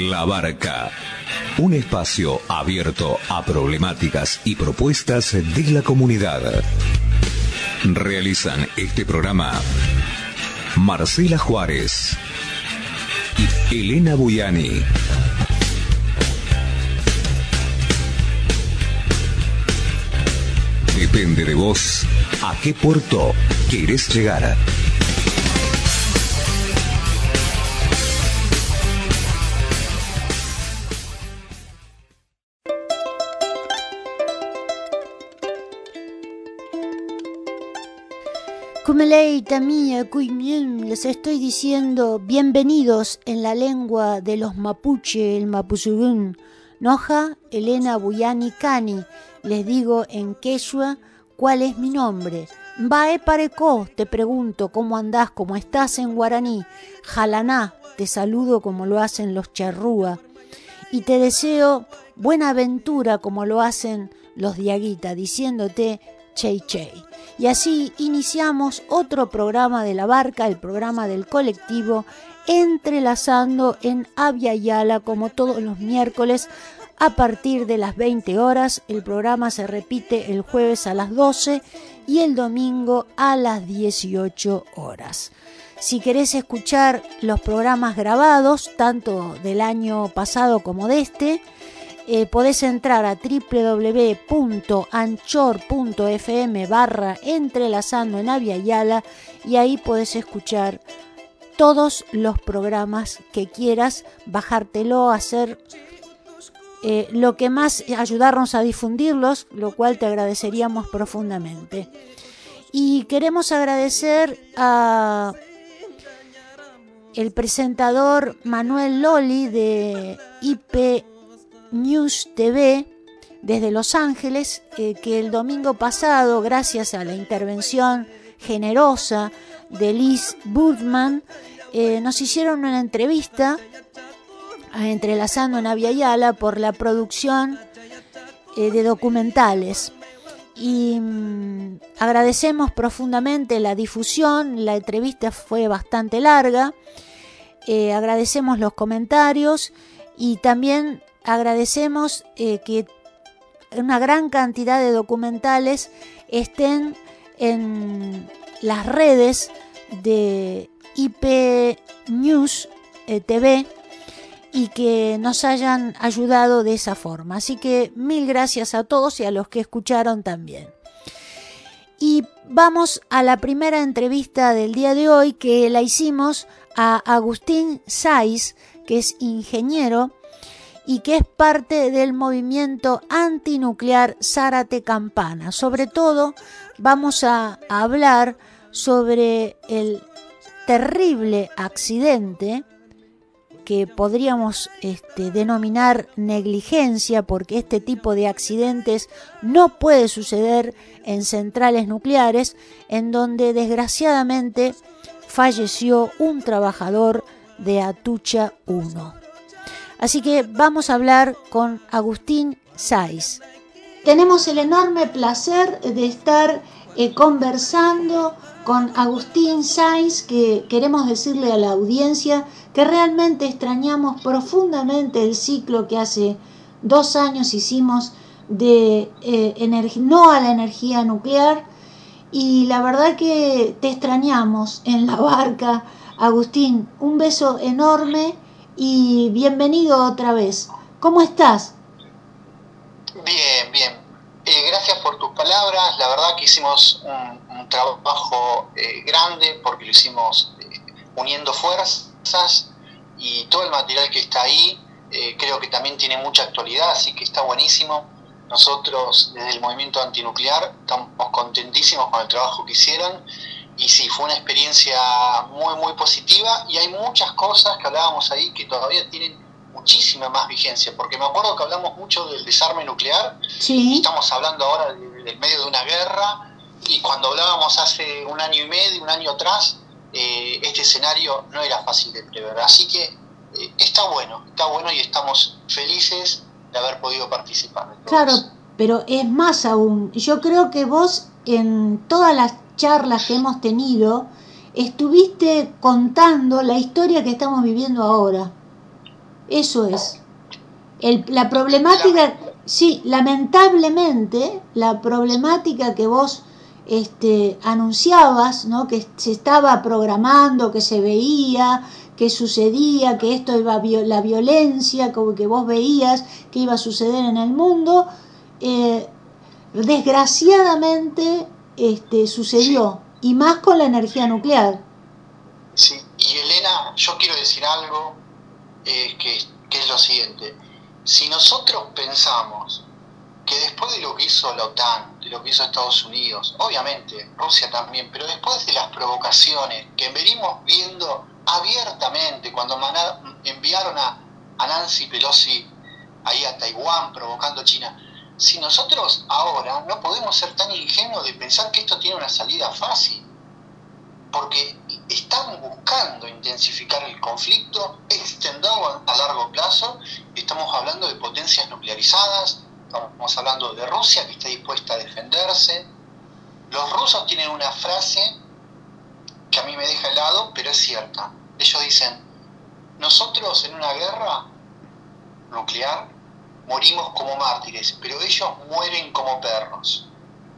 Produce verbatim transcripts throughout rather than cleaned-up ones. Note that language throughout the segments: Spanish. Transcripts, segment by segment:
La Barca, un espacio abierto a problemáticas y propuestas de la comunidad. Realizan este programa Marcela Juárez y Elena Buyani. Depende de vos a qué puerto querés llegar. Comeleita mía, cuimien, les estoy diciendo bienvenidos en la lengua de los mapuche, el mapuzungún. Noja, Elena Buyani Cani, les digo en quechua cuál es mi nombre. Mbae pareco, te pregunto cómo andás, cómo estás en guaraní. Jalaná, te saludo como lo hacen los charrúa. Y te deseo buena aventura como lo hacen los diaguita, diciéndote chey chey. Y así iniciamos otro programa de La Barca, el programa del colectivo Entrelazando en Abya Yala, como todos los miércoles a partir de las veinte horas. El programa se repite el jueves a las doce y el domingo a las dieciocho horas. Si querés escuchar los programas grabados, tanto del año pasado como de este, Eh, podés entrar a doble u doble u doble u punto anchor punto efe eme barra entrelazando en Abya Yala y ahí podés escuchar todos los programas que quieras, bajártelo, hacer eh, lo que más, ayudarnos a difundirlos, lo cual te agradeceríamos profundamente. Y queremos agradecer a el presentador Manuel Loli de i pe News te ve desde Los Ángeles, eh, que el domingo pasado, gracias a la intervención generosa de Liz Budman, eh, nos hicieron una entrevista a Entrelazando en Abya Yala por la producción eh, de documentales. Y mmm, agradecemos profundamente la difusión. La entrevista fue bastante larga, eh, agradecemos los comentarios y también agradecemos eh, que una gran cantidad de documentales estén en las redes de i pe News eh, te ve y que nos hayan ayudado de esa forma. Así que mil gracias a todos y a los que escucharon también. Y vamos a la primera entrevista del día de hoy, que la hicimos a Agustín Saiz, que es ingeniero y que es parte del movimiento antinuclear Zárate-Campana. Sobre todo vamos a hablar sobre el terrible accidente que podríamos este, denominar negligencia, porque este tipo de accidentes no puede suceder en centrales nucleares, en donde desgraciadamente falleció un trabajador de Atucha uno. Así que vamos a hablar con Agustín Saiz. Tenemos el enorme placer de estar eh, conversando con Agustín Saiz, que queremos decirle a la audiencia que realmente extrañamos profundamente el ciclo que hace dos años hicimos de eh, ener- no a la energía nuclear, y la verdad que te extrañamos en La Barca. Agustín, un beso enorme y bienvenido otra vez. ¿Cómo estás? Bien, bien. Eh, gracias por tus palabras. La verdad que hicimos un, un trabajo eh, grande, porque lo hicimos eh, uniendo fuerzas, y todo el material que está ahí eh, creo que también tiene mucha actualidad, así que está buenísimo. Nosotros desde el movimiento antinuclear estamos contentísimos con el trabajo que hicieron. Y sí, fue una experiencia muy, muy positiva, y hay muchas cosas que hablábamos ahí que todavía tienen muchísima más vigencia, porque me acuerdo que hablamos mucho del desarme nuclear, sí. Estamos hablando ahora del, del medio de una guerra, y cuando hablábamos hace un año y medio, un año atrás, eh, este escenario no era fácil de prever, así que eh, está bueno, está bueno y estamos felices de haber podido participar. Entonces, claro, pero es más aún, yo creo que vos en todas las charlas que hemos tenido, estuviste contando la historia que estamos viviendo ahora. Eso es. El, la problemática, sí, lamentablemente, la problemática que vos este, anunciabas, ¿no? Que se estaba programando, que se veía, que sucedía, que esto iba, la violencia, como que vos veías que iba a suceder en el mundo, eh, desgraciadamente este, sucedió, sí. Y más con la energía nuclear. Sí, y Elena, yo quiero decir algo eh, que, que es lo siguiente. Si nosotros pensamos que después de lo que hizo la OTAN, de lo que hizo Estados Unidos, obviamente Rusia también, pero después de las provocaciones que venimos viendo abiertamente, cuando enviaron a, a Nancy Pelosi ahí a Taiwán provocando China, si nosotros ahora no podemos ser tan ingenuos de pensar que esto tiene una salida fácil, porque están buscando intensificar el conflicto, extenderlo a largo plazo. Estamos hablando de potencias nuclearizadas, estamos hablando de Rusia que está dispuesta a defenderse. Los rusos tienen una frase que a mí me deja helado, pero es cierta. Ellos dicen, nosotros en una guerra nuclear morimos como mártires, pero ellos mueren como perros.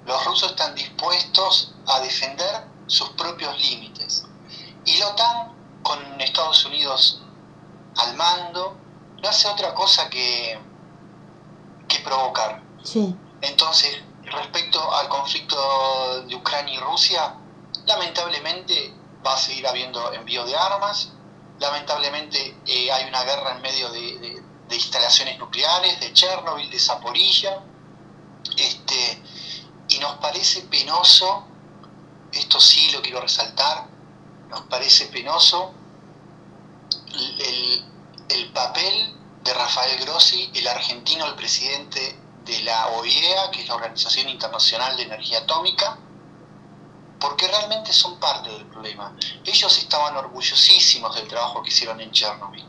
Los rusos están dispuestos a defender sus propios límites. Y la OTAN, con Estados Unidos al mando, no hace otra cosa que, que provocar. Sí. Entonces, respecto al conflicto de Ucrania y Rusia, lamentablemente va a seguir habiendo envío de armas, lamentablemente eh, hay una guerra en medio de, de, de instalaciones nucleares, de Chernobyl, de Zaporilla, este, y nos parece penoso. Esto sí lo quiero resaltar, nos parece penoso el, el papel de Rafael Grossi, el argentino, el presidente de la O I E A, que es la Organización Internacional de Energía Atómica, porque realmente son parte del problema. Ellos estaban orgullosísimos del trabajo que hicieron en Chernobyl,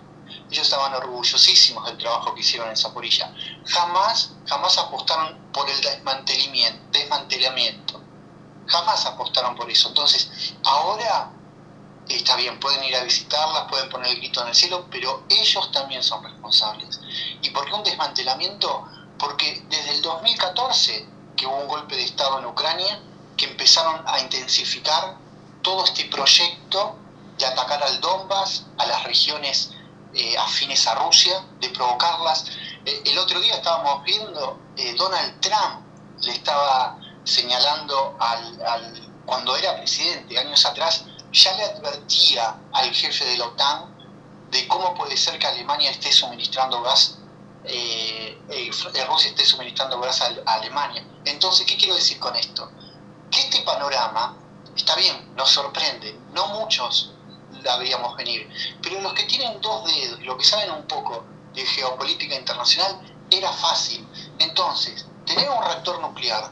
ellos estaban orgullosísimos del trabajo que hicieron en Zaporilla, jamás, jamás apostaron por el desmantelamiento, desmantelamiento. Jamás apostaron por eso. Entonces, ahora está bien, pueden ir a visitarlas, pueden poner el grito en el cielo, pero ellos también son responsables. ¿Y por qué un desmantelamiento? Porque desde el dos mil catorce, que hubo un golpe de Estado en Ucrania, que empezaron a intensificar todo este proyecto de atacar al Donbass, a las regiones eh, afines a Rusia, de provocarlas. Eh, el otro día estábamos viendo, eh, Donald Trump le estaba señalando al, al cuando era presidente, años atrás, ya le advertía al jefe de la OTAN de cómo puede ser que Alemania esté suministrando gas, eh, eh, Rusia esté suministrando gas a, a Alemania. Entonces, ¿qué quiero decir con esto? Que este panorama, está bien, nos sorprende, no muchos la veíamos venir, pero los que tienen dos dedos y los que saben un poco de geopolítica internacional, era fácil. Entonces, tener un reactor nuclear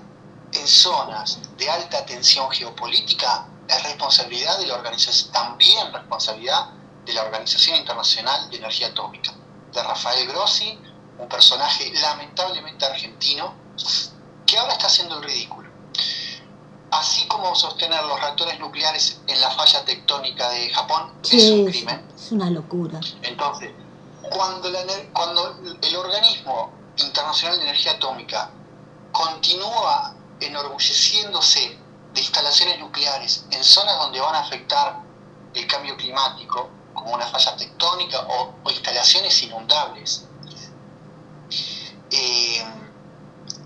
en zonas de alta tensión geopolítica es responsabilidad de la organización, también responsabilidad de la Organización Internacional de Energía Atómica, de Rafael Grossi, un personaje lamentablemente argentino, que ahora está haciendo el ridículo. Así como sostener los reactores nucleares en la falla tectónica de Japón, sí, es un crimen. Es una locura. Entonces, cuando, la, cuando el Organismo Internacional de Energía Atómica continúa enorgulleciéndose de instalaciones nucleares en zonas donde van a afectar el cambio climático, como una falla tectónica o, o instalaciones inundables, eh,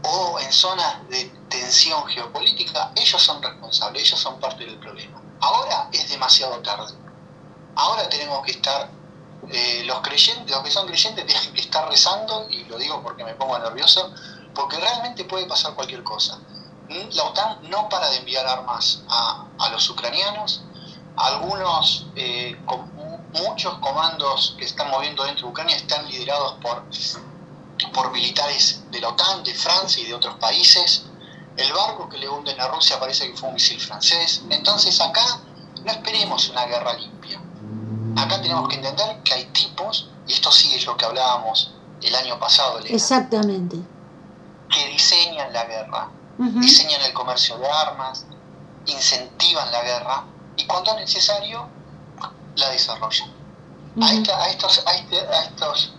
o en zonas de tensión geopolítica, ellos son responsables, ellos son parte del problema. Ahora es demasiado tarde. Ahora tenemos que estar, eh, los creyentes, los que son creyentes tienen que estar rezando, y lo digo porque me pongo nervioso, porque realmente puede pasar cualquier cosa. La OTAN no para de enviar armas a, a los ucranianos. Algunos, eh, con, muchos comandos que están moviendo dentro de Ucrania están liderados por, por militares de la OTAN, de Francia y de otros países. El barco que le hunden a Rusia parece que fue un misil francés. Entonces acá no esperemos una guerra limpia. Acá tenemos que entender que hay tipos, y esto sí es lo que hablábamos el año pasado, Elena, exactamente, que diseñan la guerra. Uh-huh. Diseñan el comercio de armas, incentivan la guerra y cuando es necesario la desarrollan. a, esta, a, estos, a, este, a estos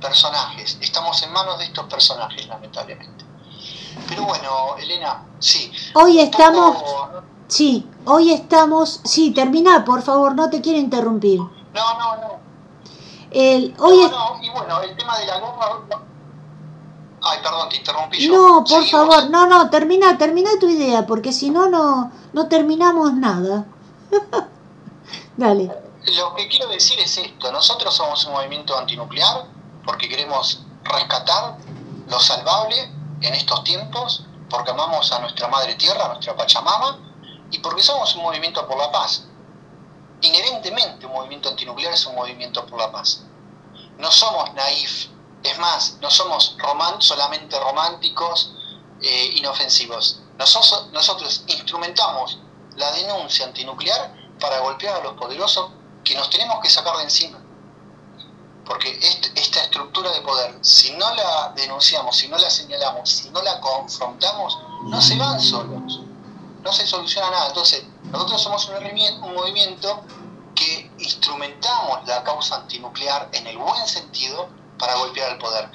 personajes. Estamos en manos de estos personajes, lamentablemente. Pero bueno, Elena, sí. Hoy estamos... Poco... Sí, hoy estamos... Sí, termina, por favor, no te quiero interrumpir. No, no, no. El, hoy no, es... no, y bueno, el tema de la goma... Ay, perdón, te interrumpí yo. No, por Seguimos. favor, no, no, termina, termina tu idea, porque si no, no, no terminamos nada. Dale. Lo que quiero decir es esto, nosotros somos un movimiento antinuclear porque queremos rescatar lo salvable en estos tiempos, porque amamos a nuestra madre tierra, a nuestra Pachamama, y porque somos un movimiento por la paz. Inherentemente un movimiento antinuclear es un movimiento por la paz. No somos naif. Es más, no somos román, solamente románticos, eh, inofensivos. Nosos, nosotros instrumentamos la denuncia antinuclear para golpear a los poderosos que nos tenemos que sacar de encima. Porque est, esta estructura de poder, si no la denunciamos, si no la señalamos, si no la confrontamos, no se van solos. No se soluciona nada. Entonces, nosotros somos un, un movimiento que instrumentamos la causa antinuclear en el buen sentido para golpear al poder.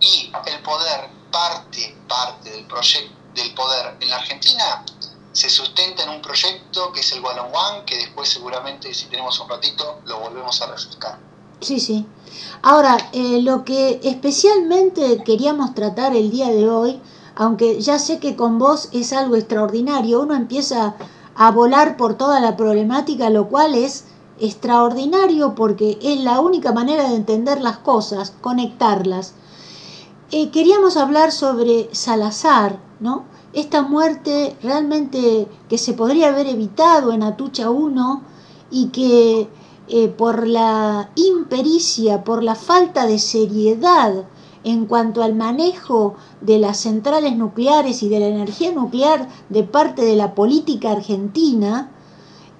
Y el poder, parte, parte del proyecto del poder en la Argentina, se sustenta en un proyecto que es el Hualong One, que después seguramente, si tenemos un ratito, lo volvemos a refrescar. Sí, sí. Ahora, eh, lo que especialmente queríamos tratar el día de hoy, aunque ya sé que con vos es algo extraordinario, uno empieza a volar por toda la problemática, lo cual es extraordinario porque es la única manera de entender las cosas, conectarlas. Eh, queríamos hablar sobre Salazar, ¿no? Esta muerte realmente que se podría haber evitado en Atucha uno y que eh, por la impericia, por la falta de seriedad en cuanto al manejo de las centrales nucleares y de la energía nuclear de parte de la política argentina,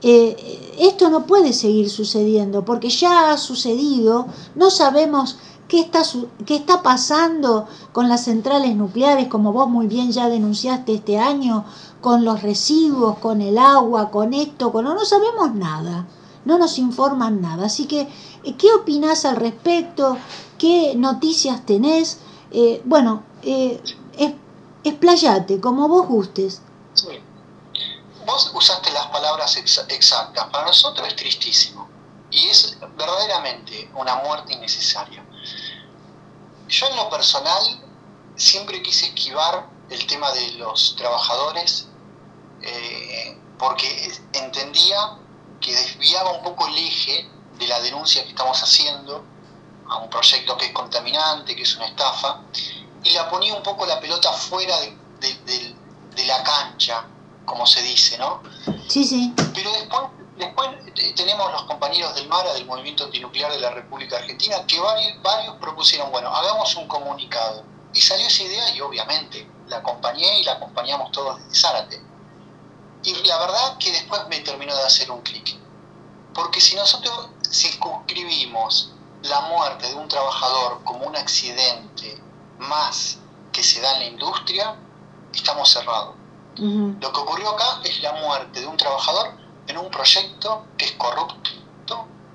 Eh, esto no puede seguir sucediendo porque ya ha sucedido. No sabemos qué está, qué está pasando con las centrales nucleares, como vos muy bien ya denunciaste este año, con los residuos, con el agua, con esto, con no, no sabemos nada, no nos informan nada. Así que, ¿qué opinás al respecto? ¿Qué noticias tenés? Eh, bueno, eh, es, explayate como vos gustes. Sí. Vos usaste las palabras ex exactas. Para nosotros es tristísimo. Y es verdaderamente una muerte innecesaria. Yo en lo personal siempre quise esquivar el tema de los trabajadores eh, porque entendía que desviaba un poco el eje de la denuncia que estamos haciendo a un proyecto que es contaminante, que es una estafa, y la ponía un poco la pelota fuera de, de, de, de la cancha, como se dice, ¿no? Sí, sí. Pero después, después tenemos los compañeros del MARA, del Movimiento Antinuclear de la República Argentina, que varios, varios propusieron, bueno, hagamos un comunicado. Y salió esa idea y obviamente la acompañé y la acompañamos todos desde Zárate. Y la verdad que después me terminó de hacer un clic. Porque si nosotros circunscribimos la muerte de un trabajador como un accidente más que se da en la industria, estamos cerrados. Lo que ocurrió acá es la muerte de un trabajador en un proyecto que es corrupto,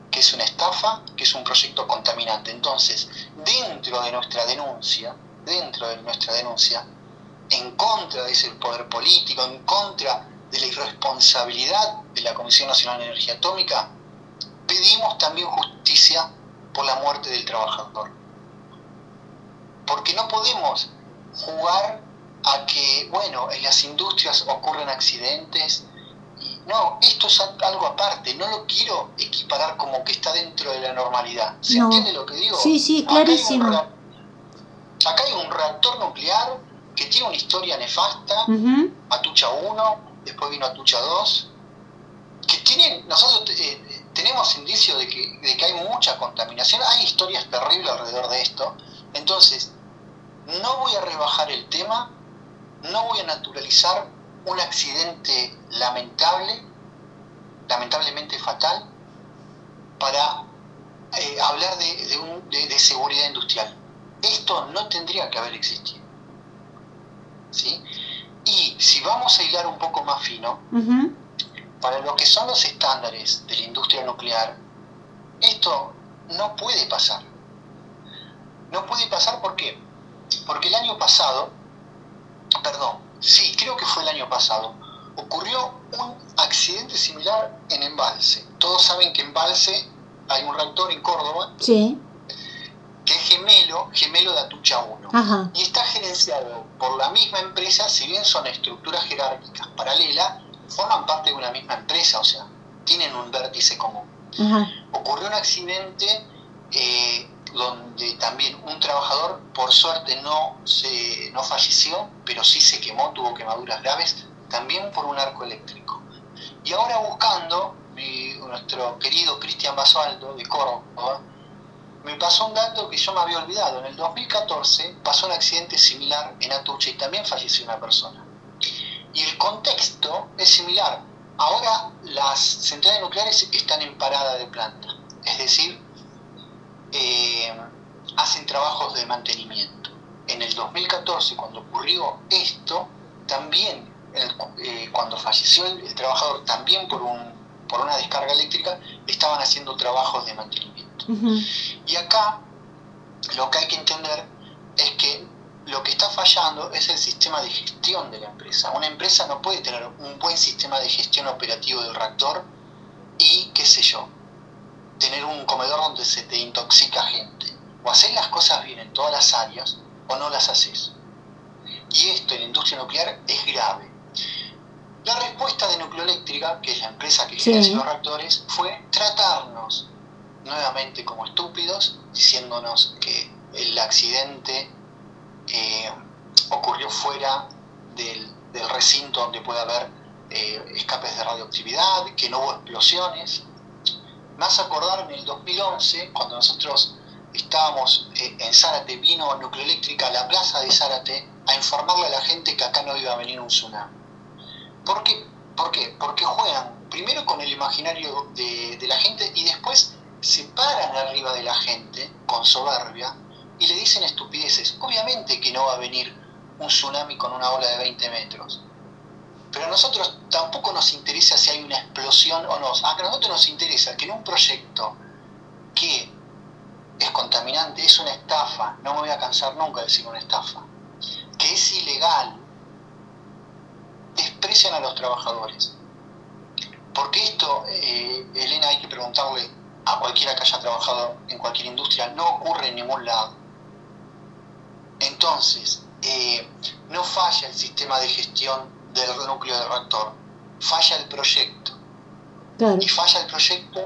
que es una estafa, que es un proyecto contaminante. Entonces, dentro de nuestra denuncia, dentro de nuestra denuncia, en contra de ese poder político, en contra de la irresponsabilidad de la Comisión Nacional de Energía Atómica, pedimos también justicia por la muerte del trabajador. Porque no podemos jugar a que, bueno, en las industrias ocurren accidentes. No, esto es algo aparte, no lo quiero equiparar como que está dentro de la normalidad. ¿Se no. entiende lo que digo? Sí, sí, clarísimo. Acá hay un, acá hay un reactor nuclear que tiene una historia nefasta, uh-huh. Atucha uno, después vino Atucha dos, que tienen, nosotros eh, tenemos indicios de que, de que hay mucha contaminación, hay historias terribles alrededor de esto. Entonces, no voy a rebajar el tema, no voy a naturalizar un accidente lamentable, lamentablemente fatal, para eh, hablar de, de, un, de, de seguridad industrial. Esto no tendría que haber existido, ¿sí? Y si vamos a hilar un poco más fino, uh-huh. para lo que son los estándares de la industria nuclear, esto no puede pasar. No puede pasar, ¿por qué? Porque el año pasado, perdón, sí, creo que fue el año pasado, ocurrió un accidente similar en Embalse. Todos saben que en Embalse hay un reactor en Córdoba, sí, que es gemelo, gemelo de Atucha uno. Ajá. Y está gerenciado por la misma empresa, si bien son estructuras jerárquicas paralelas, forman parte de una misma empresa, o sea, tienen un vértice común. Ajá. Ocurrió un accidente eh, donde también un trabajador, por suerte no, se, no falleció, pero sí se quemó, tuvo quemaduras graves, también por un arco eléctrico. Y ahora buscando, mi, nuestro querido Cristian Basualdo de Córdoba, me pasó un dato que yo me había olvidado. En el dos mil catorce pasó un accidente similar en Atucha y también falleció una persona. Y el contexto es similar. Ahora las centrales nucleares están en parada de planta, es decir, eh, hacen trabajos de mantenimiento. En el dos mil catorce, cuando ocurrió esto, también, el, eh, cuando falleció el, el trabajador, también por, un, por una descarga eléctrica, estaban haciendo trabajos de mantenimiento. Uh-huh. Y acá lo que hay que entender es que lo que está fallando es el sistema de gestión de la empresa. Una empresa no puede tener un buen sistema de gestión operativo del reactor y, qué sé yo, tener un comedor donde se te intoxica gente. O haces las cosas bien en todas las áreas o no las haces. Y esto en la industria nuclear es grave. La respuesta de Nucleoeléctrica, que es la empresa que genera, sí, los reactores, fue tratarnos nuevamente como estúpidos, diciéndonos que el accidente Eh, ocurrió fuera del, del recinto donde puede haber eh, escapes de radioactividad, que no hubo explosiones. Me hace acordar en el dos mil once, cuando nosotros estábamos eh, en Zárate, vino Nucleoeléctrica a la plaza de Zárate a informarle a la gente que acá no iba a venir un tsunami. ¿Por qué? ¿Por qué? Porque juegan primero con el imaginario de, de la gente y después se paran arriba de la gente con soberbia y le dicen estupideces. Obviamente que no va a venir un tsunami con una ola de veinte metros. Pero a nosotros tampoco nos interesa si hay una explosión o no. A nosotros nos interesa que en un proyecto que es contaminante, es una estafa, no me voy a cansar nunca de decir una estafa, que es ilegal, desprecian a los trabajadores. Porque esto, eh, Elena, hay que preguntarle a cualquiera que haya trabajado en cualquier industria, no ocurre en ningún lado. Entonces, eh, no falla el sistema de gestión del núcleo del reactor, falla el proyecto. Claro. Y falla el proyecto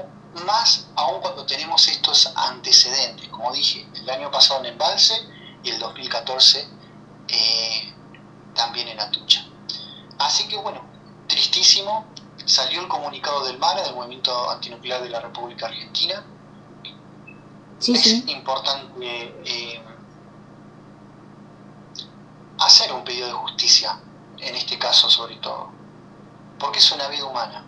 más aún cuando tenemos estos antecedentes. Como dije, el año pasado en Embalse y el dos mil catorce eh, también en Atucha. Así que bueno, tristísimo. Salió el comunicado del MARA, del Movimiento Antinuclear de la República Argentina. Sí, es sí. importante eh, eh, hacer un pedido de justicia, en este caso sobre todo, porque es una vida humana,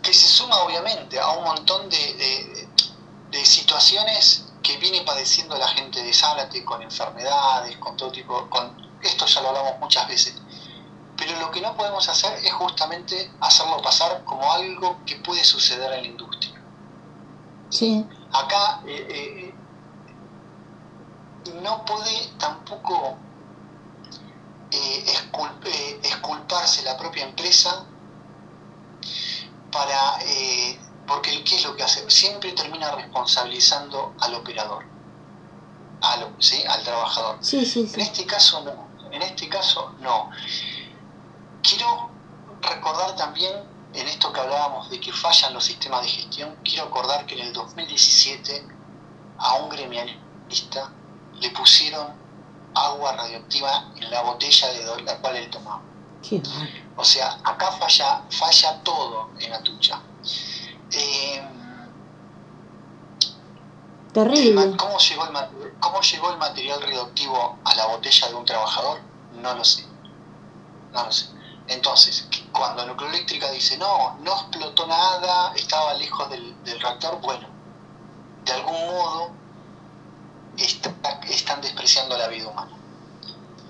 que se suma obviamente a un montón de, de, de situaciones que viene padeciendo la gente de Zárate, con enfermedades, con todo tipo, con esto ya lo hablamos muchas veces, pero lo que no podemos hacer es justamente hacerlo pasar como algo que puede suceder en la industria. Sí. Acá eh, eh, no puede tampoco eh, exculp- eh, exculparse la propia empresa para eh, porque ¿qué es lo que hace? Siempre termina responsabilizando al operador, al, ¿sí? al trabajador. Sí, sí, sí. En este caso no. En este caso no. Quiero recordar también, en esto que hablábamos de que fallan los sistemas de gestión, quiero acordar que en el dos mil diecisiete a un gremialista le pusieron agua radioactiva en la botella de la cual él tomaba. ¿Qué? O sea, acá falla, falla todo en Atucha. Eh, Terrible. ¿Cómo llegó, el, ¿Cómo llegó el material radioactivo a la botella de un trabajador? No lo sé. No lo sé. Entonces, cuando Nucleoeléctrica dice no, no explotó nada, estaba lejos del, del reactor, bueno, de algún modo está, están despreciando la vida humana.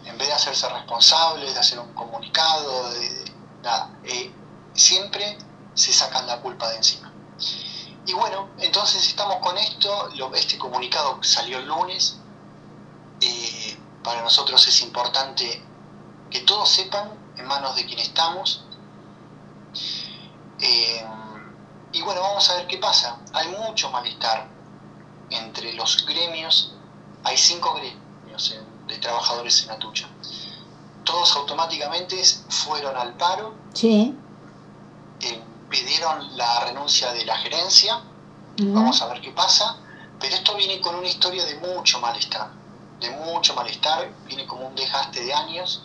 En vez de hacerse responsables, de hacer un comunicado, de, de nada, eh, siempre se sacan la culpa de encima. Y bueno, entonces estamos con esto, este comunicado salió el lunes, eh, para nosotros es importante que todos sepan en manos de quién estamos, eh, y bueno, vamos a ver qué pasa. Hay mucho malestar entre los gremios, hay cinco gremios de trabajadores en Atucha, todos automáticamente fueron al paro, sí. eh, pidieron la renuncia de la gerencia, uh-huh. Vamos a ver qué pasa, pero esto viene con una historia de mucho malestar, de mucho malestar, viene como un desgaste de años,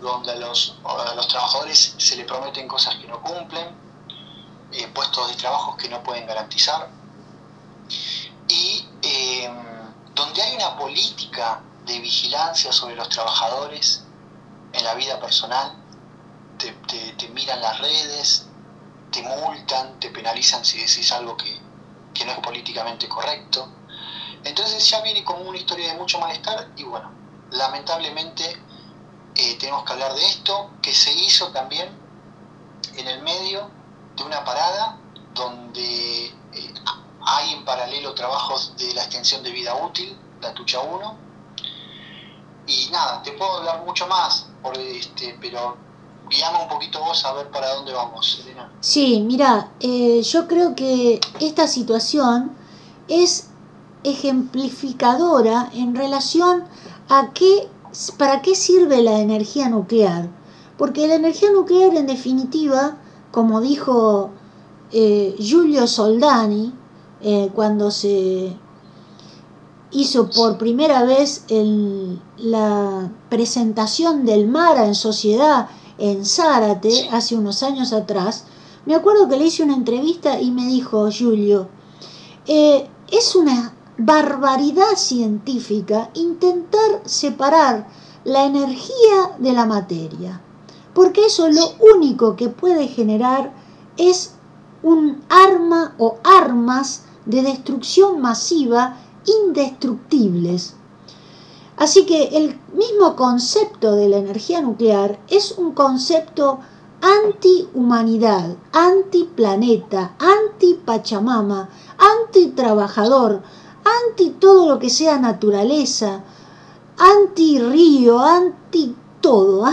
donde a los, a los trabajadores se les prometen cosas que no cumplen, eh, puestos de trabajo que no pueden garantizar, y eh, donde hay una política de vigilancia sobre los trabajadores en la vida personal, te, te, te miran las redes, te multan, te penalizan si decís algo que, que no es políticamente correcto. Entonces ya viene como una historia de mucho malestar y bueno, lamentablemente eh, tenemos que hablar de esto, que se hizo también en el medio de una parada donde eh, hay en paralelo trabajos de la extensión de vida útil, la Atucha uno, y nada, te puedo hablar mucho más, por este, pero... guíame un poquito vos a ver para dónde vamos, Elena. Sí, mira, eh, yo creo que esta situación es ejemplificadora en relación a qué, para qué sirve la energía nuclear. Porque la energía nuclear, en definitiva, como dijo eh, Giulio Soldani, eh, cuando se hizo por primera vez el, la presentación del MARA en sociedad, en Zárate, hace unos años atrás, me acuerdo que le hice una entrevista y me dijo, Giulio, eh, es una barbaridad científica intentar separar la energía de la materia, porque eso lo único que puede generar es un arma o armas de destrucción masiva indestructibles. Así que el mismo concepto de la energía nuclear es un concepto anti-humanidad, anti-planeta, anti-Pachamama, anti-trabajador, anti todo lo que sea naturaleza, anti-río, anti-todo.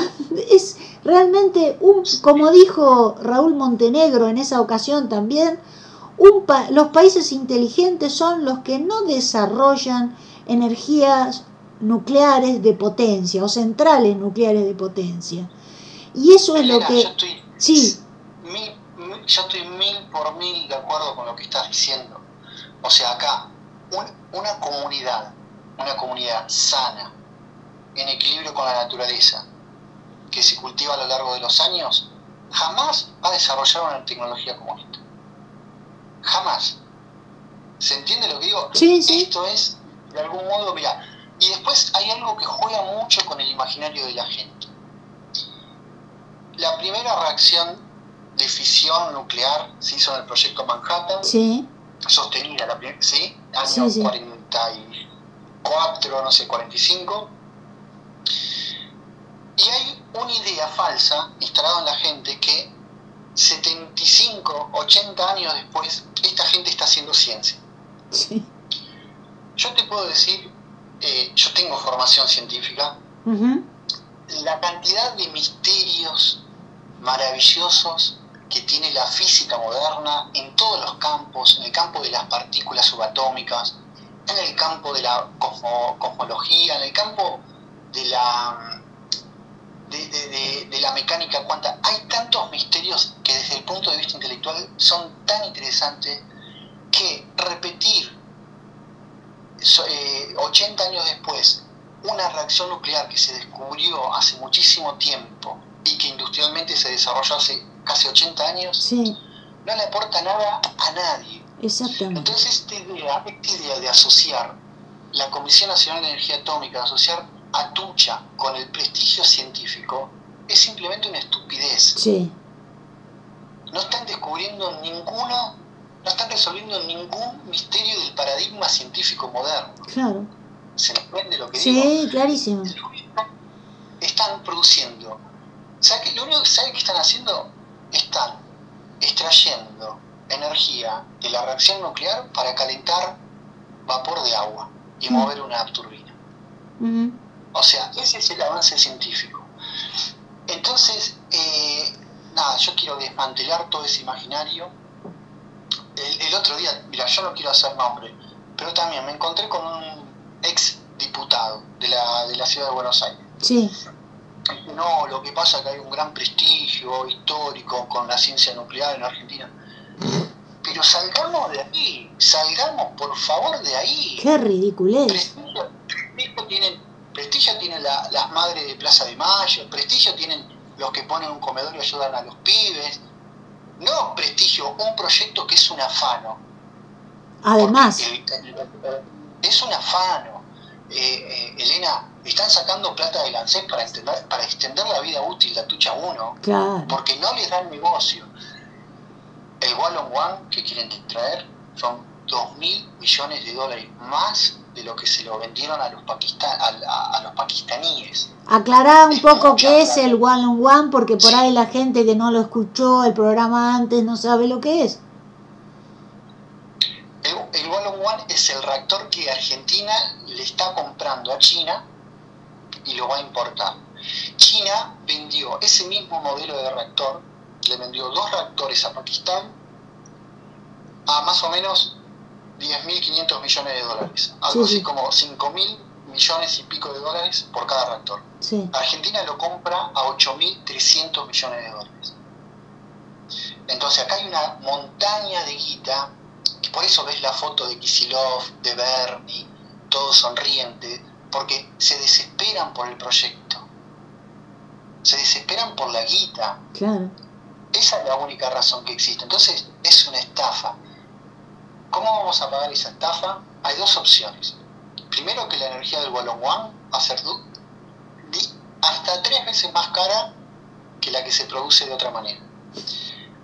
Es realmente, un, como dijo Raúl Montenegro en esa ocasión también, un pa- los países inteligentes son los que no desarrollan energías nucleares de potencia o centrales nucleares de potencia, y eso es, Elena, lo que yo estoy, sí. mil, mil, yo estoy mil por mil de acuerdo con lo que estás diciendo. O sea, acá un, una comunidad una comunidad sana, en equilibrio con la naturaleza, que se cultiva a lo largo de los años, jamás va a desarrollar una tecnología como esta, jamás. ¿Se entiende lo que digo? Sí, sí. Esto es de algún modo, mira. Y después hay algo que juega mucho con el imaginario de la gente. La primera reacción de fisión nuclear se hizo en el proyecto Manhattan, sí. sostenida, la prim- ¿sí? Año sí, sí. cuarenta y cuatro, no sé, cuarenta y cinco. Y hay una idea falsa instalada en la gente que setenta y cinco, ochenta años después, esta gente está haciendo ciencia. Sí. Yo te puedo decir... Eh, yo tengo formación científica, uh-huh. La cantidad de misterios maravillosos que tiene la física moderna en todos los campos, en el campo de las partículas subatómicas, en el campo de la cosmo, cosmología, en el campo de la de, de, de, de la mecánica cuántica. Hay tantos misterios que desde el punto de vista intelectual son tan interesantes que repetir ochenta años después una reacción nuclear que se descubrió hace muchísimo tiempo y que industrialmente se desarrolló hace casi ochenta años, sí. No le aporta nada a nadie. Exactamente. Entonces esta idea, esta idea de asociar la Comisión Nacional de Energía Atómica, de asociar Atucha con el prestigio científico, es simplemente una estupidez. Sí. No están descubriendo ninguno. No están resolviendo ningún misterio del paradigma científico moderno. Claro. ¿Se entiende lo que sí, digo? Sí, clarísimo. Están produciendo. ¿Sabe que lo único que saben que están haciendo? Están extrayendo energía de la reacción nuclear para calentar vapor de agua y uh-huh. mover una turbina. Uh-huh. O sea, ese es el avance científico. Entonces, eh, nada, yo quiero desmantelar todo ese imaginario. El, el otro día, mira, yo no quiero hacer nombre, pero también me encontré con un ex diputado de la, de la ciudad de Buenos Aires. Sí. No, lo que pasa es que hay un gran prestigio histórico con la ciencia nuclear en Argentina. Pero salgamos de ahí, salgamos por favor de ahí. ¡Qué ridiculez! Prestigio, prestigio tienen, prestigio tienen la, las madres de Plaza de Mayo, prestigio tienen los que ponen un comedor y ayudan a los pibes. No, prestigio, un proyecto que es un afano. Además. Es un afano. Eh, eh, Elena, están sacando plata del ANSES para extender, para extender la vida útil de Atucha uno, claro. Porque no les dan negocio. El Hualong One que quieren traer son dos mil millones de dólares más de lo que se lo vendieron a los, pakistan, a, a, a los pakistaníes. Aclará un es poco qué es el Hualong One, porque por sí. ahí la gente que no lo escuchó el programa antes no sabe lo que es. El, el Hualong One es el reactor que Argentina le está comprando a China y lo va a importar. China vendió ese mismo modelo de reactor, le vendió dos reactores a Pakistán a más o menos diez mil quinientos millones de dólares, algo sí, así sí. como cinco mil millones y pico de dólares por cada reactor. Sí. Argentina lo compra a ocho mil trescientos millones de dólares. Entonces acá hay una montaña de guita, y por eso ves la foto de Kicillof, de Bernie, todos sonrientes, porque se desesperan por el proyecto, se desesperan por la guita. Claro. Esa es la única razón que existe. Entonces es una estafa. ¿Cómo vamos a pagar esa estafa? Hay dos opciones. Primero, que la energía del Hualong One va a ser hasta tres veces más cara que la que se produce de otra manera.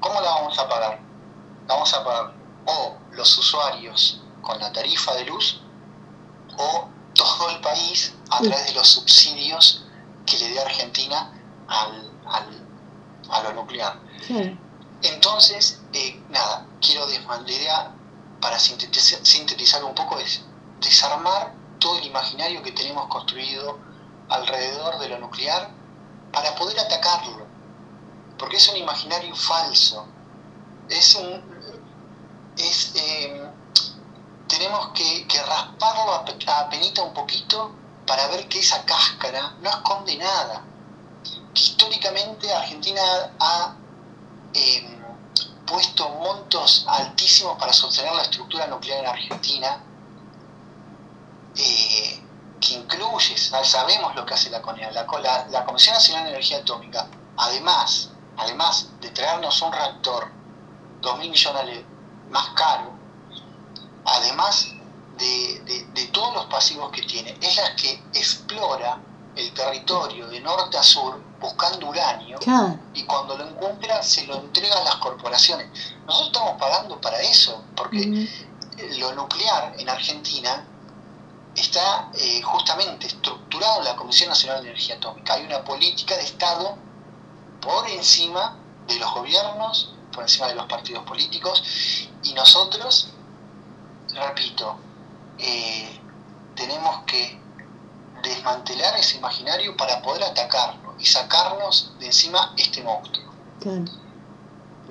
¿Cómo la vamos a pagar? La vamos a pagar o los usuarios con la tarifa de luz, o todo el país a través de los subsidios que le dé Argentina al, al, a lo nuclear. Sí. Entonces, eh, nada, quiero desmantelar, para sintetizar, sintetizar un poco, es desarmar todo el imaginario que tenemos construido alrededor de lo nuclear para poder atacarlo, porque es un imaginario falso. Es un es eh, tenemos que, que rasparlo a, a penita un poquito para ver que esa cáscara no esconde nada. Que históricamente Argentina ha eh, puesto montos altísimos para sostener la estructura nuclear en Argentina, eh, que incluye, sabemos lo que hace la CONEA, la, la, la Comisión Nacional de Energía Atómica, además, además de traernos un reactor dos mil millones más caro, además de, de, de todos los pasivos que tiene, es la que explora el territorio de norte a sur buscando uranio, claro. Y cuando lo encuentra se lo entrega a las corporaciones. Nosotros estamos pagando para eso, porque mm. lo nuclear en Argentina está eh, justamente estructurado en la Comisión Nacional de Energía Atómica. Hay una política de Estado por encima de los gobiernos, por encima de los partidos políticos, y nosotros, repito, eh, tenemos que desmantelar ese imaginario para poder atacarlo y sacarnos de encima este monstruo. Claro.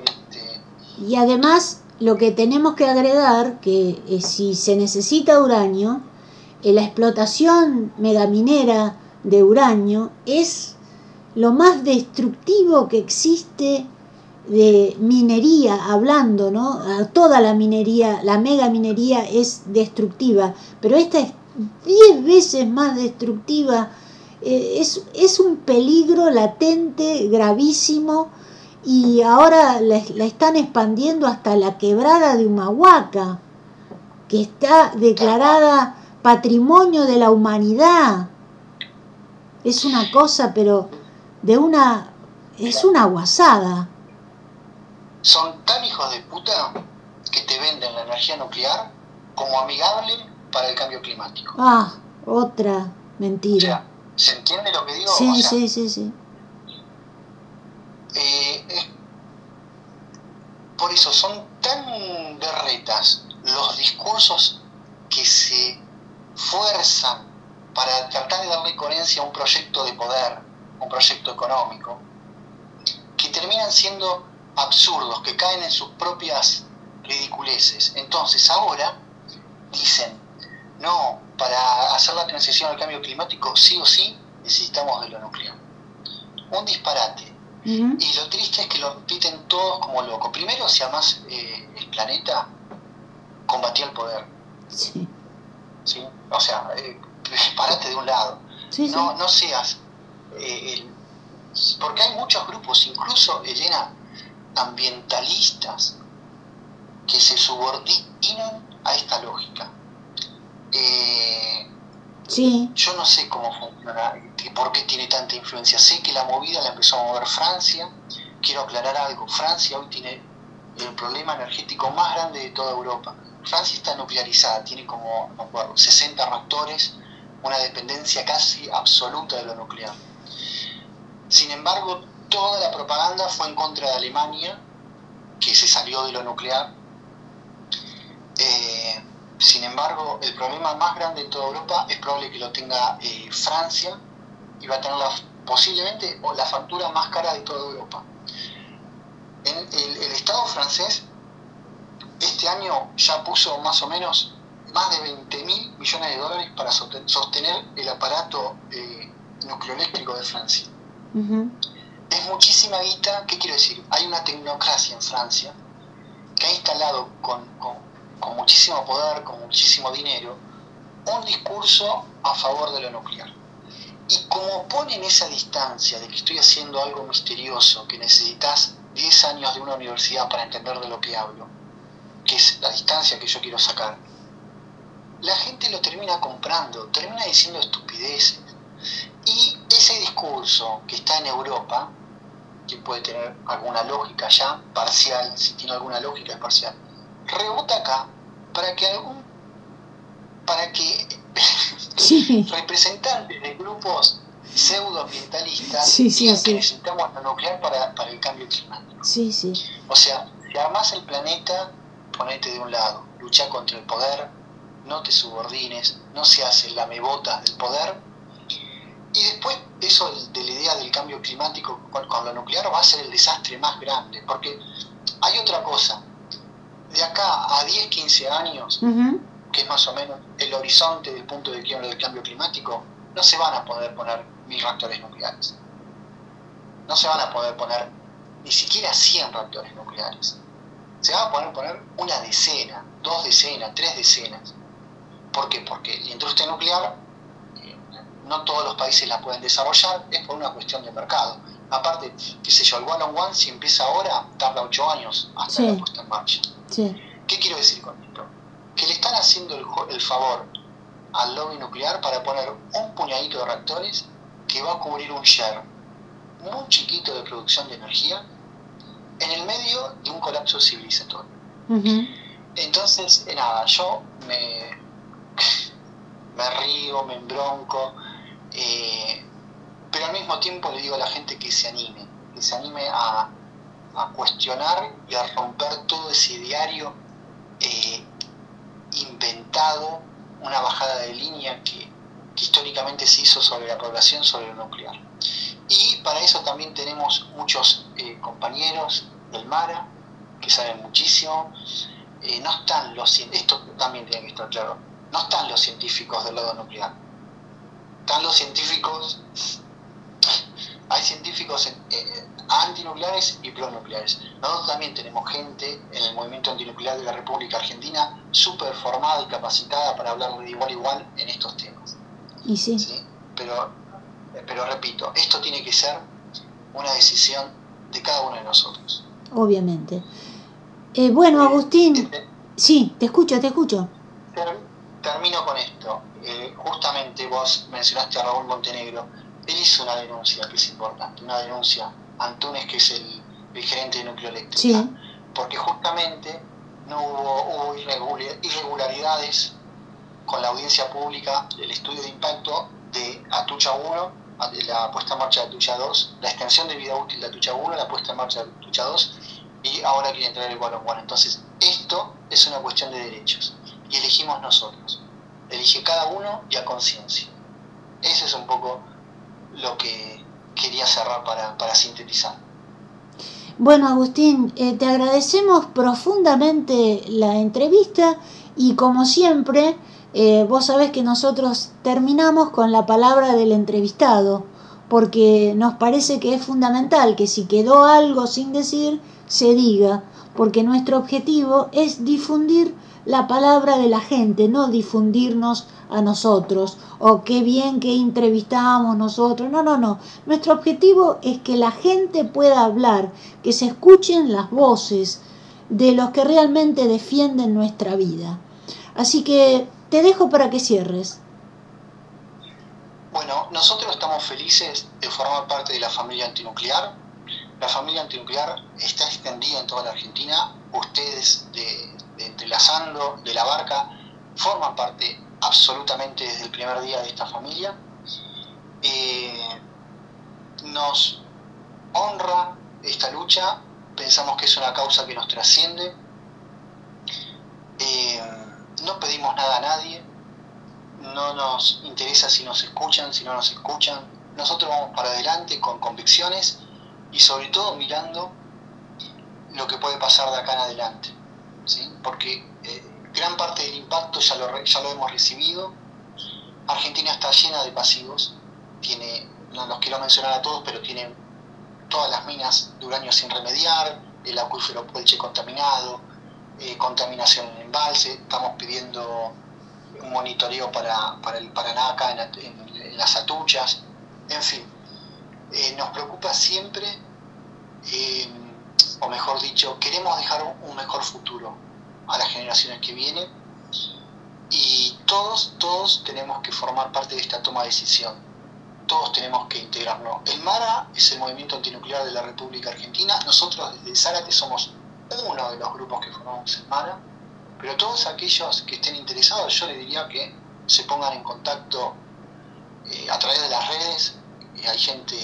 Este... Y además, lo que tenemos que agregar, que eh, si se necesita uranio, eh, la explotación megaminera de uranio es lo más destructivo que existe de minería, hablando, ¿no? Toda la minería, la megaminería es destructiva, pero esta es diez veces más destructiva. eh, es, es un peligro latente, gravísimo, y ahora la, la están expandiendo hasta la quebrada de Humahuaca, que está declarada Patrimonio de la Humanidad. Es una cosa, pero de una, es una guasada. Son tan hijos de puta que te venden la energía nuclear como amigable para el cambio climático. Ah, otra mentira. O sea, ¿se entiende lo que digo? Sí, o sea, sí, sí, sí. Eh, eh, por eso son tan tan berretas los discursos que se fuerzan para tratar de darle coherencia a un proyecto de poder, un proyecto económico, que terminan siendo absurdos, que caen en sus propias ridiculeces. Entonces ahora dicen, no, para hacer la transición al cambio climático sí o sí necesitamos de lo nuclear. Un disparate. Uh-huh. Y lo triste es que lo repiten todos como locos. Primero, si además eh, el planeta combatía el poder. Sí. ¿Sí? O sea, eh, disparate de un lado. Sí, no, sí. no seas... Eh, el, porque hay muchos grupos, incluso, Elena, ambientalistas, que se subordinan a esta lógica. Eh, sí. Yo no sé cómo funciona, por qué tiene tanta influencia. Sé que la movida la empezó a mover Francia. Quiero aclarar algo. Francia hoy tiene el problema energético más grande de toda Europa. Francia está nuclearizada, tiene como, no acuerdo, sesenta reactores, una dependencia casi absoluta de lo nuclear. Sin embargo, toda la propaganda fue en contra de Alemania, que se salió de lo nuclear. Eh, sin embargo, el problema más grande de toda Europa es probable que lo tenga eh, Francia, y va a tener la, posiblemente o la factura más cara de toda Europa. En el, el Estado francés este año ya puso más o menos más de veinte mil millones de dólares para sostener el aparato eh, nucleoeléctrico de Francia. Uh-huh. Es muchísima guita. ¿Qué quiero decir? Hay una tecnocracia en Francia que ha instalado con, con, con muchísimo poder, con muchísimo dinero, un discurso a favor de lo nuclear. Y como ponen esa distancia de que estoy haciendo algo misterioso, que necesitas diez años de una universidad para entender de lo que hablo, que es la distancia que yo quiero sacar, la gente lo termina comprando, termina diciendo estupideces. Y ese discurso que está en Europa, que puede tener alguna lógica ya, parcial, si tiene alguna lógica es parcial, rebota acá para que algún, para que sí. representantes de grupos pseudoambientalistas sí, sí, digan sí. que necesitamos lo nuclear para, para el cambio climático. Sí, sí. O sea, si armás el planeta, ponete de un lado, lucha contra el poder, no te subordines, no seas el lamebotas del poder. Y después, eso de la idea del cambio climático con, con lo nuclear va a ser el desastre más grande, porque hay otra cosa. De acá a diez, quince años, uh-huh. que es más o menos el horizonte del punto de quiebre del cambio climático, no se van a poder poner mil reactores nucleares. No se van a poder poner ni siquiera cien reactores nucleares. Se van a poder poner una decena, dos decenas, tres decenas. ¿Por qué? Porque la industria nuclear... no todos los países la pueden desarrollar, es por una cuestión de mercado. Aparte, qué sé yo, el Hualong One, si empieza ahora, tarda ocho años hasta sí. la puesta en marcha. Sí. ¿Qué quiero decir con esto? Que le están haciendo el, el favor al lobby nuclear para poner un puñadito de reactores que va a cubrir un share muy chiquito de producción de energía en el medio de un colapso civilizatorio. Uh-huh. Entonces, eh, nada, yo me, me río, me embronco. Eh, pero al mismo tiempo le digo a la gente que se anime, que se anime a, a cuestionar y a romper todo ese ideario eh, inventado, una bajada de línea que, que históricamente se hizo sobre la población, sobre lo nuclear. Y para eso también tenemos muchos eh, compañeros del MARA que saben muchísimo. Eh, no están los, esto también tiene que estar claro, no están los científicos del lado nuclear. Están los científicos, hay científicos eh, antinucleares y pronucleares. Nosotros también tenemos gente en el Movimiento Antinuclear de la República Argentina súper formada y capacitada para hablar de igual a igual en estos temas. Y sí. ¿Sí? Pero, pero repito, esto tiene que ser una decisión de cada uno de nosotros. Obviamente. Eh, bueno, Agustín, eh, eh, sí, te escucho, te escucho. Termino con esto. Eh, justamente vos mencionaste a Raúl Montenegro. Él hizo una denuncia que es importante, una denuncia a Antunes, que es el, el gerente de Nucleoeléctrica, sí. porque justamente no hubo, hubo irregularidades con la audiencia pública, el estudio de impacto de Atucha uno, la puesta en marcha de Atucha dos, la extensión de vida útil de Atucha uno, la puesta en marcha de Atucha dos, y ahora quiere entrar el Hualong One. Entonces, Esto es una cuestión de derechos, y elegimos nosotros. Elige cada uno y a conciencia. Ese es un poco lo que quería cerrar para, para sintetizar. Bueno, Agustín, eh, te agradecemos profundamente la entrevista y, como siempre, eh, vos sabés que nosotros terminamos con la palabra del entrevistado, porque nos parece que es fundamental que si quedó algo sin decir, se diga, porque nuestro objetivo es difundir la palabra de la gente, no difundirnos a nosotros, o qué bien que entrevistamos nosotros, no, no, no, nuestro objetivo es que la gente pueda hablar, que se escuchen las voces de los que realmente defienden nuestra vida. Así que te dejo para que cierres. Bueno, nosotros estamos felices de formar parte de la familia antinuclear. La familia antinuclear está extendida en toda la Argentina. Ustedes de, de Entrelazando, de La Barca, forman parte absolutamente desde el primer día de esta familia. Eh, nos honra esta lucha, pensamos que es una causa que nos trasciende. Eh, no pedimos nada a nadie, no nos interesa si nos escuchan, si no nos escuchan. Nosotros vamos para adelante con convicciones y sobre todo mirando lo que puede pasar de acá en adelante, ¿sí? Porque eh, gran parte del impacto ya lo, ya lo hemos recibido. Argentina está llena de pasivos, tiene, no los quiero mencionar a todos, pero tiene todas las minas de uranio sin remediar, el acuífero Puelche contaminado, eh, contaminación en embalse. Estamos pidiendo un monitoreo para, para el Paraná acá en, en, en las Atuchas, en fin. Eh, nos preocupa siempre, eh, o mejor dicho, queremos dejar un mejor futuro a las generaciones que vienen, y todos, todos tenemos que formar parte de esta toma de decisión, todos tenemos que integrarnos. El MARA es el Movimiento Antinuclear de la República Argentina. Nosotros desde Zárate somos uno de los grupos que formamos el MARA, pero todos aquellos que estén interesados, yo les diría que se pongan en contacto eh, a través de las redes. Hay gente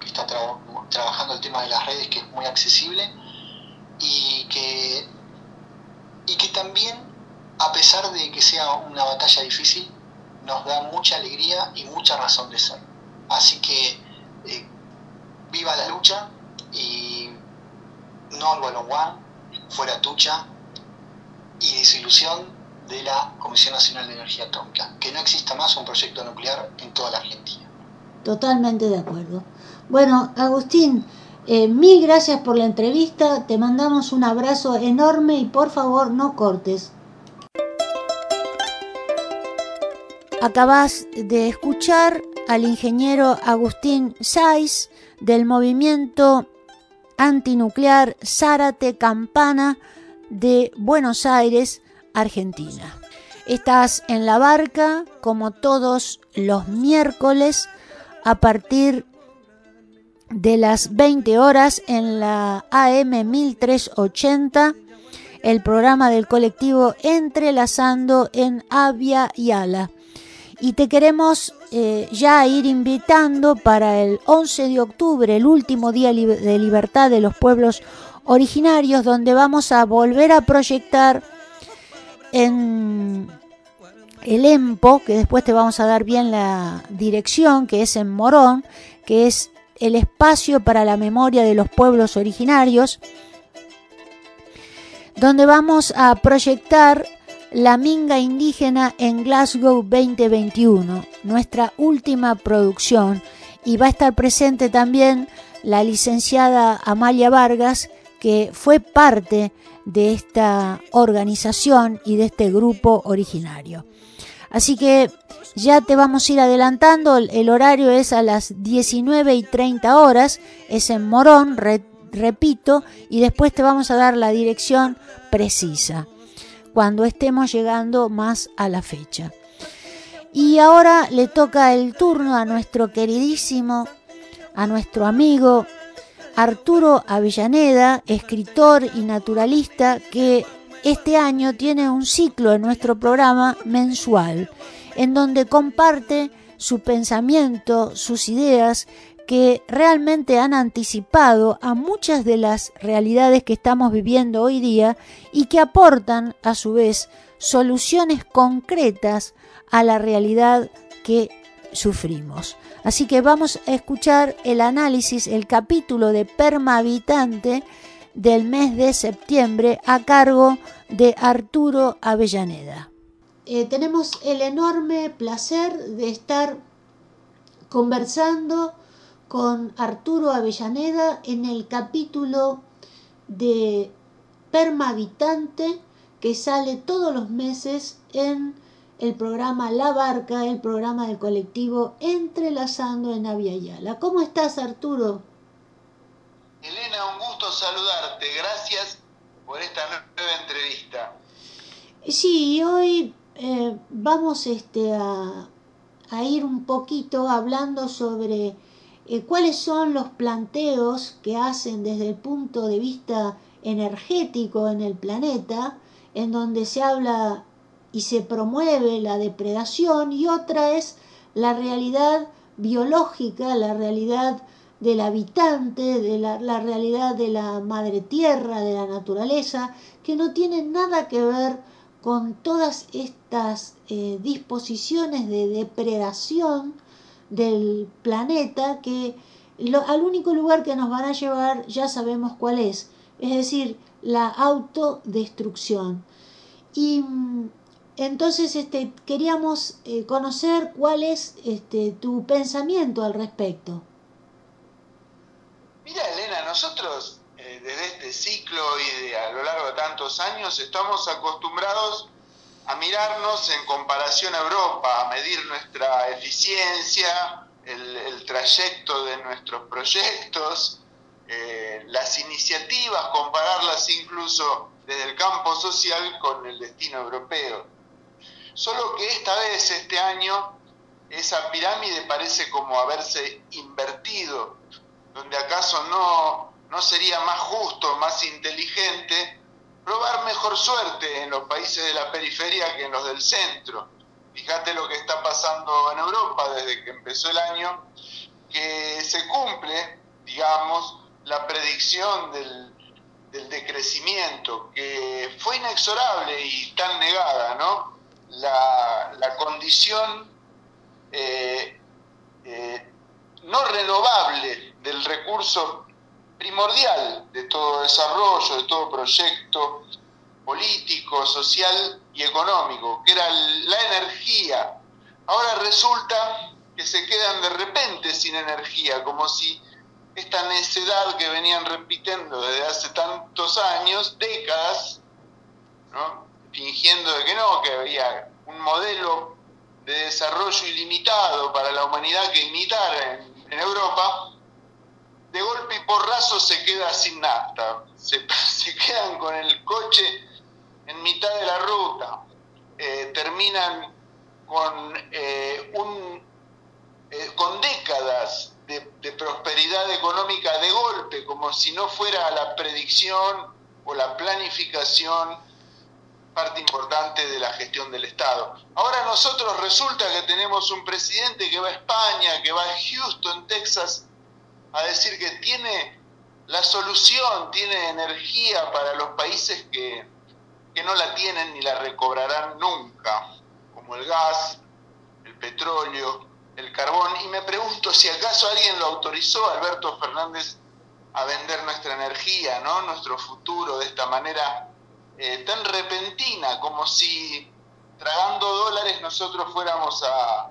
que está tra- trabajando el tema de las redes, que es muy accesible, y que, y que también, a pesar de que sea una batalla difícil, nos da mucha alegría y mucha razón de ser. Así que eh, viva la lucha, y no al Hualong One, fuera Tucha y desilusión de la Comisión Nacional de Energía Atómica, que no exista más un proyecto nuclear en toda la Argentina. Totalmente de acuerdo. Bueno, Agustín, eh, mil gracias por la entrevista, te mandamos un abrazo enorme y por favor no cortes. Acabás de escuchar al ingeniero Agustín Saiz del Movimiento Antinuclear Zárate-Campana de Buenos Aires, Argentina. Estás en La Barca como todos los miércoles a partir de las veinte horas en la A M mil trescientos ochenta, el programa del colectivo Entrelazando en Abya Yala. Y te queremos eh, ya ir invitando para el once de octubre, el último día de libertad de los pueblos originarios, donde vamos a volver a proyectar en el EMPO, que después te vamos a dar bien la dirección, que es en Morón, que es el espacio para la memoria de los pueblos originarios, donde vamos a proyectar La Minga Indígena en Glasgow veinte veintiuno, nuestra última producción, y va a estar presente también la licenciada Amalia Vargas, que fue parte de esta organización y de este grupo originario. Así que ya te vamos a ir adelantando, el horario es a las diecinueve y treinta horas, es en Morón, re, repito, y después te vamos a dar la dirección precisa, cuando estemos llegando más a la fecha. Y ahora le toca el turno a nuestro queridísimo, a nuestro amigo Arturo Avellaneda, escritor y naturalista, que este año tiene un ciclo en nuestro programa mensual en donde comparte su pensamiento, sus ideas, que realmente han anticipado a muchas de las realidades que estamos viviendo hoy día y que aportan a su vez soluciones concretas a la realidad que sufrimos. Así que vamos a escuchar el análisis, el capítulo de Permahabitante del mes de septiembre a cargo de Arturo Avellaneda. Eh, tenemos el enorme placer de estar conversando con Arturo Avellaneda en el capítulo de Permahabitante que sale todos los meses en el programa La Barca, el programa del colectivo Entrelazando en Abya Yala. ¿Cómo estás, Arturo? Elena, un gusto saludarte. Gracias por esta nueva entrevista. Sí, hoy eh, vamos este, a, a ir un poquito hablando sobre eh, cuáles son los planteos que hacen desde el punto de vista energético en el planeta, en donde se habla y se promueve la depredación, y otra es la realidad biológica, la realidad del habitante, de la, la realidad de la madre tierra, de la naturaleza, que no tiene nada que ver con todas estas eh, disposiciones de depredación del planeta, que lo, al único lugar que nos van a llevar ya sabemos cuál es, es decir, la autodestrucción. Y entonces este, queríamos eh, conocer cuál es este, tu pensamiento al respecto. Mira, Elena, nosotros eh, desde este ciclo y de, a lo largo de tantos años estamos acostumbrados a mirarnos en comparación a Europa, a medir nuestra eficiencia, el, el trayecto de nuestros proyectos, eh, las iniciativas, compararlas incluso desde el campo social con el destino europeo. Solo que esta vez, este año, esa pirámide parece como haberse invertido, donde acaso no, no sería más justo, más inteligente, probar mejor suerte en los países de la periferia que en los del centro. Fíjate lo que está pasando en Europa desde que empezó el año, que se cumple, digamos, la predicción del, del decrecimiento, que fue inexorable y tan negada, ¿no? La, la condición eh, eh, no renovable del recurso primordial de todo desarrollo, de todo proyecto político, social y económico, que era la energía. Ahora resulta que se quedan de repente sin energía, como si esta necedad que venían repitiendo desde hace tantos años, décadas, ¿no?, fingiendo de que no, que había un modelo de desarrollo ilimitado para la humanidad que imitar en, en Europa, de golpe y porrazo se queda sin nafta, se, se quedan con el coche en mitad de la ruta, eh, terminan con, eh, un, eh, con décadas de, de prosperidad económica de golpe, como si no fuera la predicción o la planificación parte importante de la gestión del Estado. Ahora nosotros resulta que tenemos un presidente que va a España, que va a Houston, Texas, a decir que tiene la solución, tiene energía para los países que, que no la tienen ni la recobrarán nunca, como el gas, el petróleo, el carbón. Y me pregunto si acaso alguien lo autorizó, Alberto Fernández, a vender nuestra energía, ¿no?, nuestro futuro de esta manera Eh, tan repentina, como si tragando dólares nosotros fuéramos a,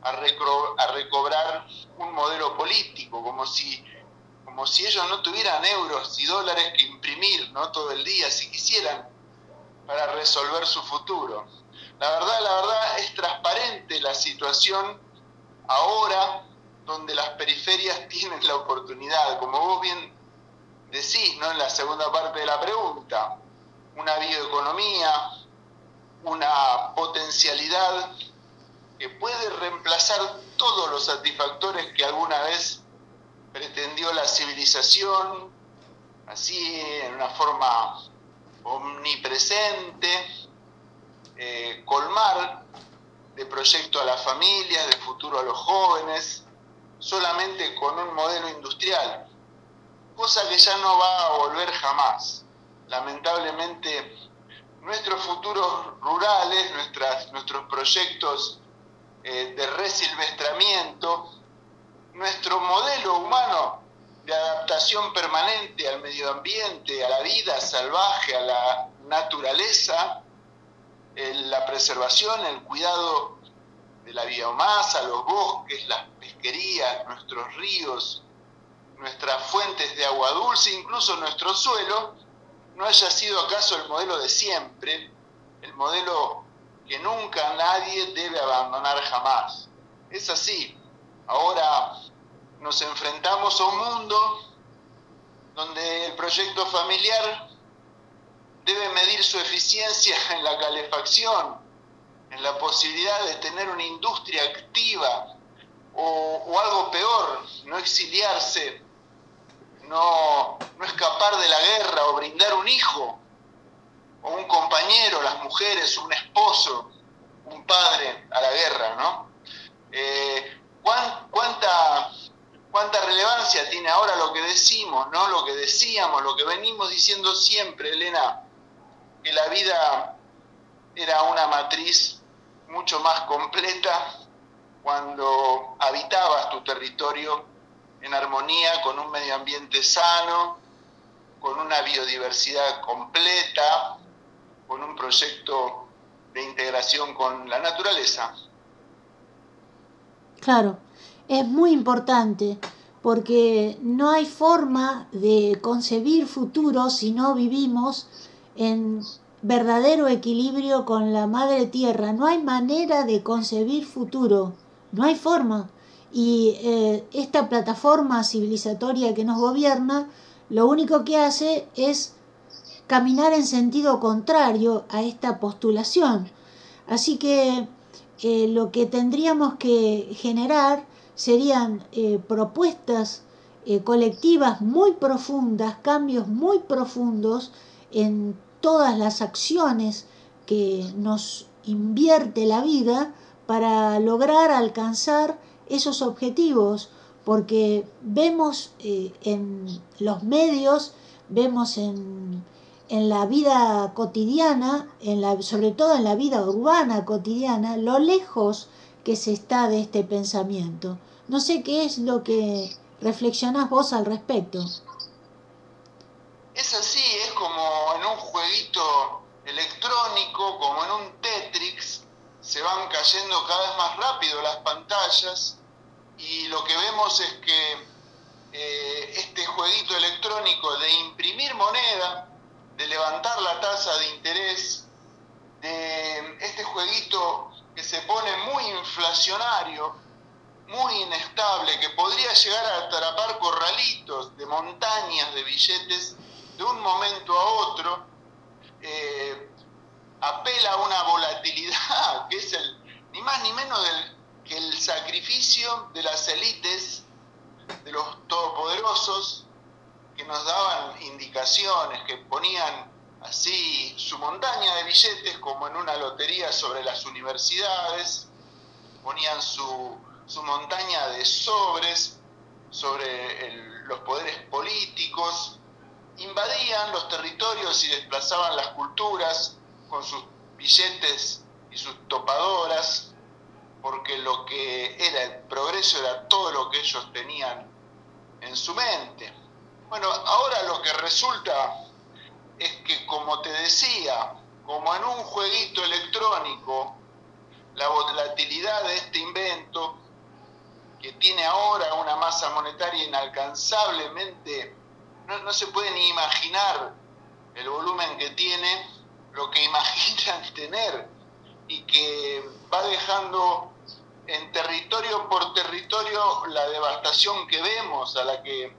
a, recro, a recobrar un modelo político, como si, como si ellos no tuvieran euros y dólares que imprimir, ¿no?, todo el día, si quisieran, para resolver su futuro. La verdad, la verdad, es transparente la situación ahora, donde las periferias tienen la oportunidad, como vos bien decís, ¿no?, en la segunda parte de la pregunta, una bioeconomía, una potencialidad que puede reemplazar todos los satisfactores que alguna vez pretendió la civilización, así en una forma omnipresente, eh, colmar de proyecto a las familias, de futuro a los jóvenes, solamente con un modelo industrial, cosa que ya no va a volver jamás. Lamentablemente, nuestros futuros rurales, nuestras, nuestros proyectos eh, de resilvestramiento, nuestro modelo humano de adaptación permanente al medio ambiente, a la vida salvaje, a la naturaleza, eh, la preservación, el cuidado de la biomasa, los bosques, las pesquerías, nuestros ríos, nuestras fuentes de agua dulce, incluso nuestro suelo, no haya sido acaso el modelo de siempre, el modelo que nunca nadie debe abandonar jamás. Es así. Ahora nos enfrentamos a un mundo donde el proyecto familiar debe medir su eficiencia en la calefacción, en la posibilidad de tener una industria activa o, o algo peor, no exiliarse, no, no escapar de la guerra o brindar un hijo o un compañero, las mujeres, un esposo, un padre a la guerra, ¿no? Eh, ¿cuánta, cuánta relevancia tiene ahora lo que decimos, ¿no? Lo que decíamos, lo que venimos diciendo siempre, Elena, que la vida era una matriz mucho más completa cuando habitabas tu territorio en armonía con un medio ambiente sano, con una biodiversidad completa, con un proyecto de integración con la naturaleza. Claro, es muy importante porque no hay forma de concebir futuro si no vivimos en verdadero equilibrio con la madre tierra. No hay manera de concebir futuro, no hay forma. Y eh, esta plataforma civilizatoria que nos gobierna, lo único que hace es caminar en sentido contrario a esta postulación. Así que eh, lo que tendríamos que generar serían eh, propuestas eh, colectivas muy profundas, cambios muy profundos en todas las acciones que nos invierte la vida para lograr alcanzar esos objetivos, porque vemos eh, en los medios, vemos en, en la vida cotidiana, en la, sobre todo en la vida urbana cotidiana, lo lejos que se está de este pensamiento. No sé qué es lo que reflexionás vos al respecto. Es así, es como en un jueguito electrónico, como en un Tetris, se van cayendo cada vez más rápido las pantallas y lo que vemos es que eh, este jueguito electrónico de imprimir moneda, de levantar la tasa de interés, de este jueguito que se pone muy inflacionario, muy inestable, que podría llegar a atrapar corralitos de montañas de billetes, de un momento a otro, eh, apela a una volatilidad que es el, ni más ni menos del, que el sacrificio de las élites, de los todopoderosos, que nos daban indicaciones, que ponían así su montaña de billetes como en una lotería sobre las universidades, ponían su, su montaña de sobres sobre el, los poderes políticos, invadían los territorios y desplazaban las culturas con sus billetes y sus topadoras, porque lo que era el progreso era todo lo que ellos tenían en su mente. Bueno, ahora lo que resulta es que, como te decía, como en un jueguito electrónico, la volatilidad de este invento, que tiene ahora una masa monetaria inalcanzablemente... No, no se puede ni imaginar el volumen que tiene, lo que imaginan tener, y que va dejando en territorio por territorio la devastación que vemos, a la que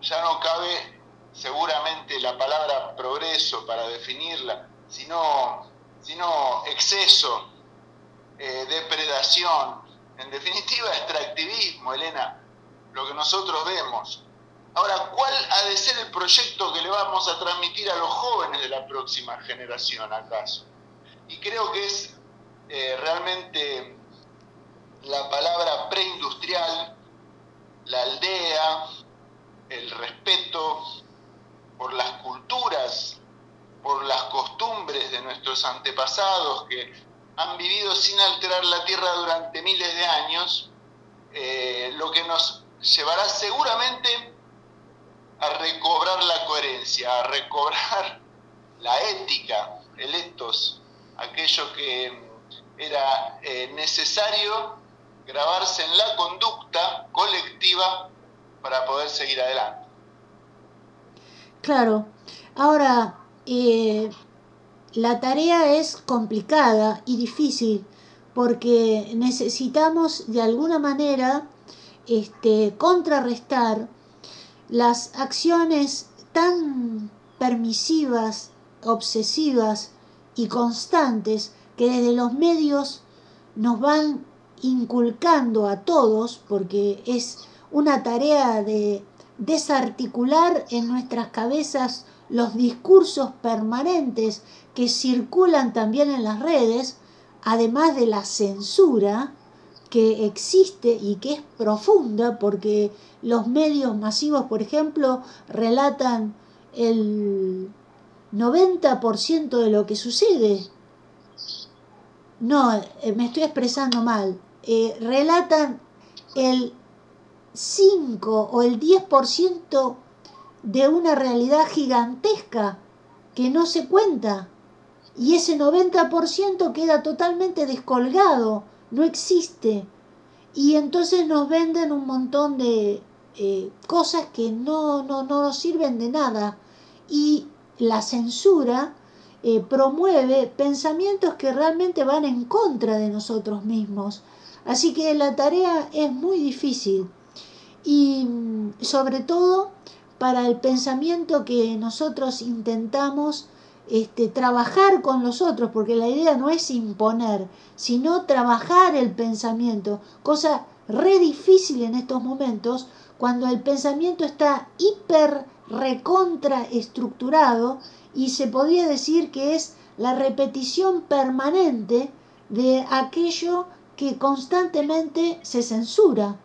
ya no cabe seguramente la palabra progreso para definirla, sino, sino exceso, eh, depredación, en definitiva extractivismo, Elena, lo que nosotros vemos. Ahora, ¿cuál ha de ser el proyecto que le vamos a transmitir a los jóvenes de la próxima generación, acaso? Y creo que es eh, realmente la palabra preindustrial, la aldea, el respeto por las culturas, por las costumbres de nuestros antepasados que han vivido sin alterar la tierra durante miles de años, eh, lo que nos llevará seguramente a recobrar la coherencia, a recobrar la ética, el ethos, aquello que era eh, necesario grabarse en la conducta colectiva para poder seguir adelante. Claro. Ahora, eh, la tarea es complicada y difícil porque necesitamos de alguna manera este, contrarrestar las acciones tan permisivas, obsesivas y constantes que desde los medios nos van inculcando a todos, porque es una tarea de desarticular en nuestras cabezas los discursos permanentes que circulan también en las redes, además de la censura que existe y que es profunda, porque los medios masivos, por ejemplo, relatan el noventa por ciento de lo que sucede. No, me estoy expresando mal. Eh, relatan el cinco o el diez por ciento de una realidad gigantesca que no se cuenta. Y ese noventa por ciento queda totalmente descolgado, no existe. Y entonces nos venden un montón de eh, cosas que no, no, no nos sirven de nada. Y la censura Eh, promueve pensamientos que realmente van en contra de nosotros mismos. Así que la tarea es muy difícil, y sobre todo para el pensamiento que nosotros intentamos este, trabajar con los otros, porque la idea no es imponer, sino trabajar el pensamiento, cosa re difícil en estos momentos, cuando el pensamiento está hiper recontra estructurado. Y se podría decir que es la repetición permanente de aquello que constantemente se censura.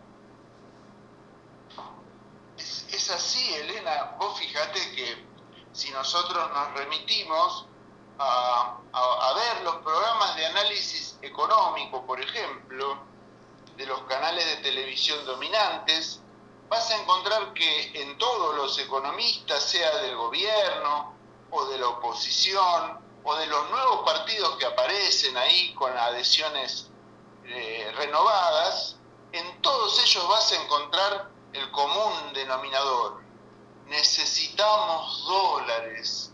Es, es así, Elena. Vos fíjate que si nosotros nos remitimos a, a, a ver los programas de análisis económico, por ejemplo, de los canales de televisión dominantes, vas a encontrar que en todos los economistas, sea del gobierno o de la oposición, o de los nuevos partidos que aparecen ahí con adhesiones eh, renovadas, en todos ellos vas a encontrar el común denominador. Necesitamos dólares,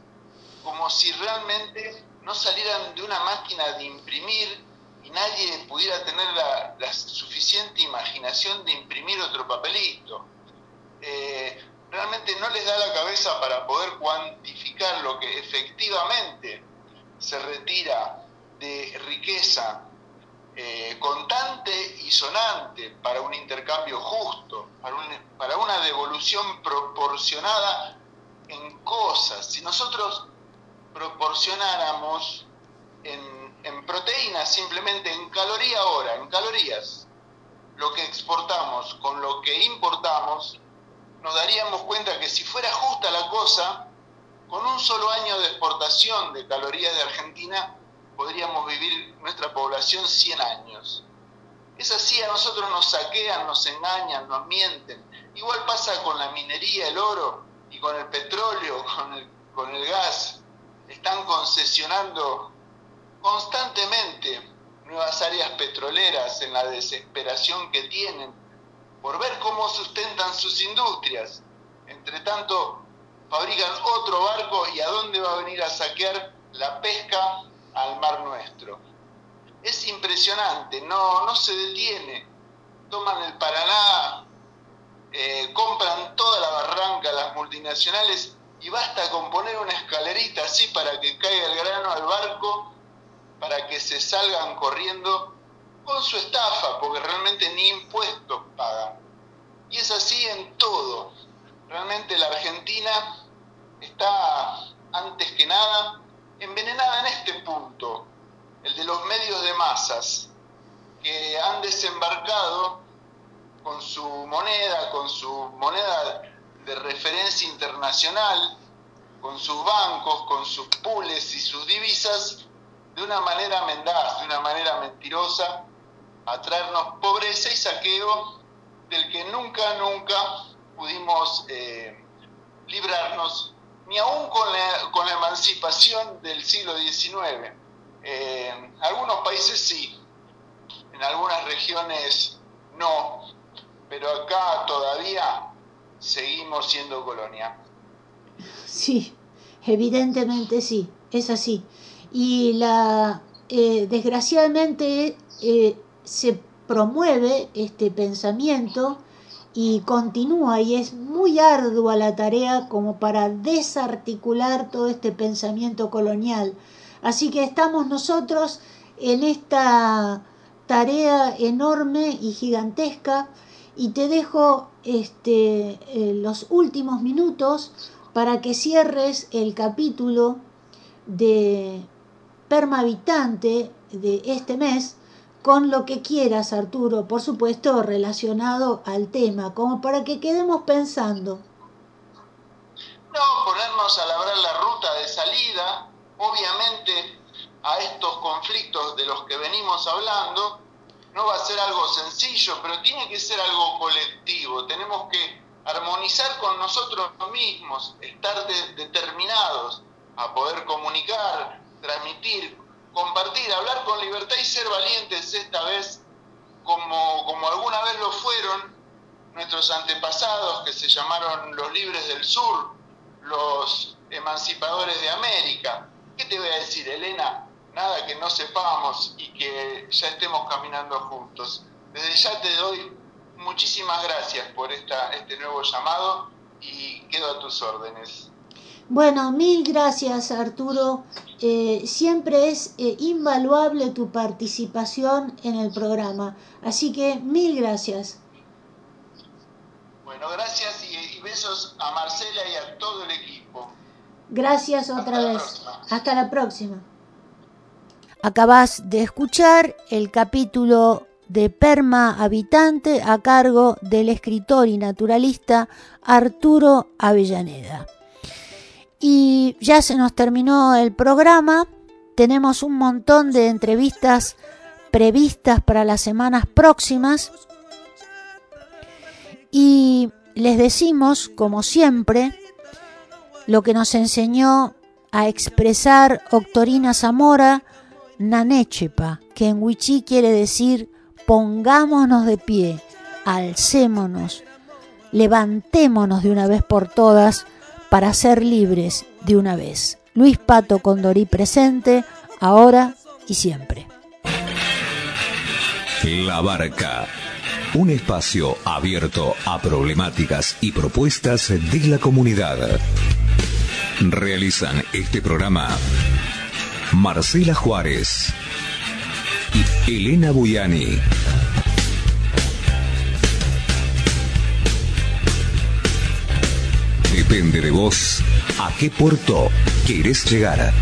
como si realmente no salieran de una máquina de imprimir y nadie pudiera tener la, la suficiente imaginación de imprimir otro papelito. Eh, realmente no les da la cabeza para poder cuantificar lo que efectivamente se retira de riqueza eh, contante y sonante para un intercambio justo, para, un, para una devolución proporcionada en cosas. Si nosotros proporcionáramos en, en proteínas, simplemente en caloría hora, en calorías, lo que exportamos con lo que importamos, nos daríamos cuenta que si fuera justa la cosa, con un solo año de exportación de calorías de Argentina, podríamos vivir nuestra población cien años. Es así, a nosotros nos saquean, nos engañan, nos mienten. Igual pasa con la minería, el oro, y con el petróleo, con el, con el gas. Están concesionando constantemente nuevas áreas petroleras en la desesperación que tienen por ver cómo sustentan sus industrias. Entre tanto, fabrican otro barco y a dónde va a venir a saquear la pesca al mar nuestro. Es impresionante, no, no se detiene. Toman el Paraná, eh, compran toda la barranca, las multinacionales, y basta con poner una escalerita así para que caiga el grano al barco, para que se salgan corriendo con su estafa, porque realmente ni impuestos pagan. Y es así en todo. Realmente la Argentina está, antes que nada, envenenada en este punto, el de los medios de masas, que han desembarcado con su moneda, con su moneda de referencia internacional, con sus bancos, con sus pools y sus divisas, de una manera mendaz, de una manera mentirosa, a traernos pobreza y saqueo del que nunca, nunca pudimos eh, librarnos, ni aún con la, con la emancipación del siglo diecinueve. Eh, algunos países sí, en algunas regiones no, pero acá todavía seguimos siendo colonia. Sí, evidentemente sí, es así. Y la eh, desgraciadamente eh, se promueve este pensamiento y continúa, y es muy ardua la tarea como para desarticular todo este pensamiento colonial. Así que estamos nosotros en esta tarea enorme y gigantesca, y te dejo este, eh, los últimos minutos para que cierres el capítulo de Permahabitante de este mes con lo que quieras, Arturo, por supuesto relacionado al tema, como para que quedemos pensando. No, ponernos a labrar la ruta de salida, obviamente, a estos conflictos de los que venimos hablando. No va a ser algo sencillo, pero tiene que ser algo colectivo. Tenemos que armonizar con nosotros mismos, estar de, determinados a poder comunicar, transmitir, compartir, hablar con libertad y ser valientes esta vez, como, como alguna vez lo fueron nuestros antepasados, que se llamaron los libres del sur, los emancipadores de América. ¿Qué te voy a decir, Elena? Nada que no sepamos y que ya estemos caminando juntos. Desde ya te doy muchísimas gracias por esta, este nuevo llamado, y quedo a tus órdenes. Bueno, mil gracias, Arturo. Eh, siempre es eh, invaluable tu participación en el programa. Así que mil gracias. Bueno, gracias y, y besos a Marcela y a todo el equipo. Gracias otra vez. Hasta la próxima. Acabás de escuchar el capítulo de Permahabitante a cargo del escritor y naturalista Arturo Avellaneda. Y ya se nos terminó el programa. Tenemos un montón de entrevistas previstas para las semanas próximas. Y les decimos, como siempre, lo que nos enseñó a expresar Octorina Zamora Nanechepa, que en wichí quiere decir: pongámonos de pie, alcémonos, levantémonos de una vez por todas para ser libres de una vez. Luis Pato Condorí presente, ahora y siempre. La Barca, un espacio abierto a problemáticas y propuestas de la comunidad. Realizan este programa Marcela Juárez y Elena Buyani. Depende de vos a qué puerto querés llegar.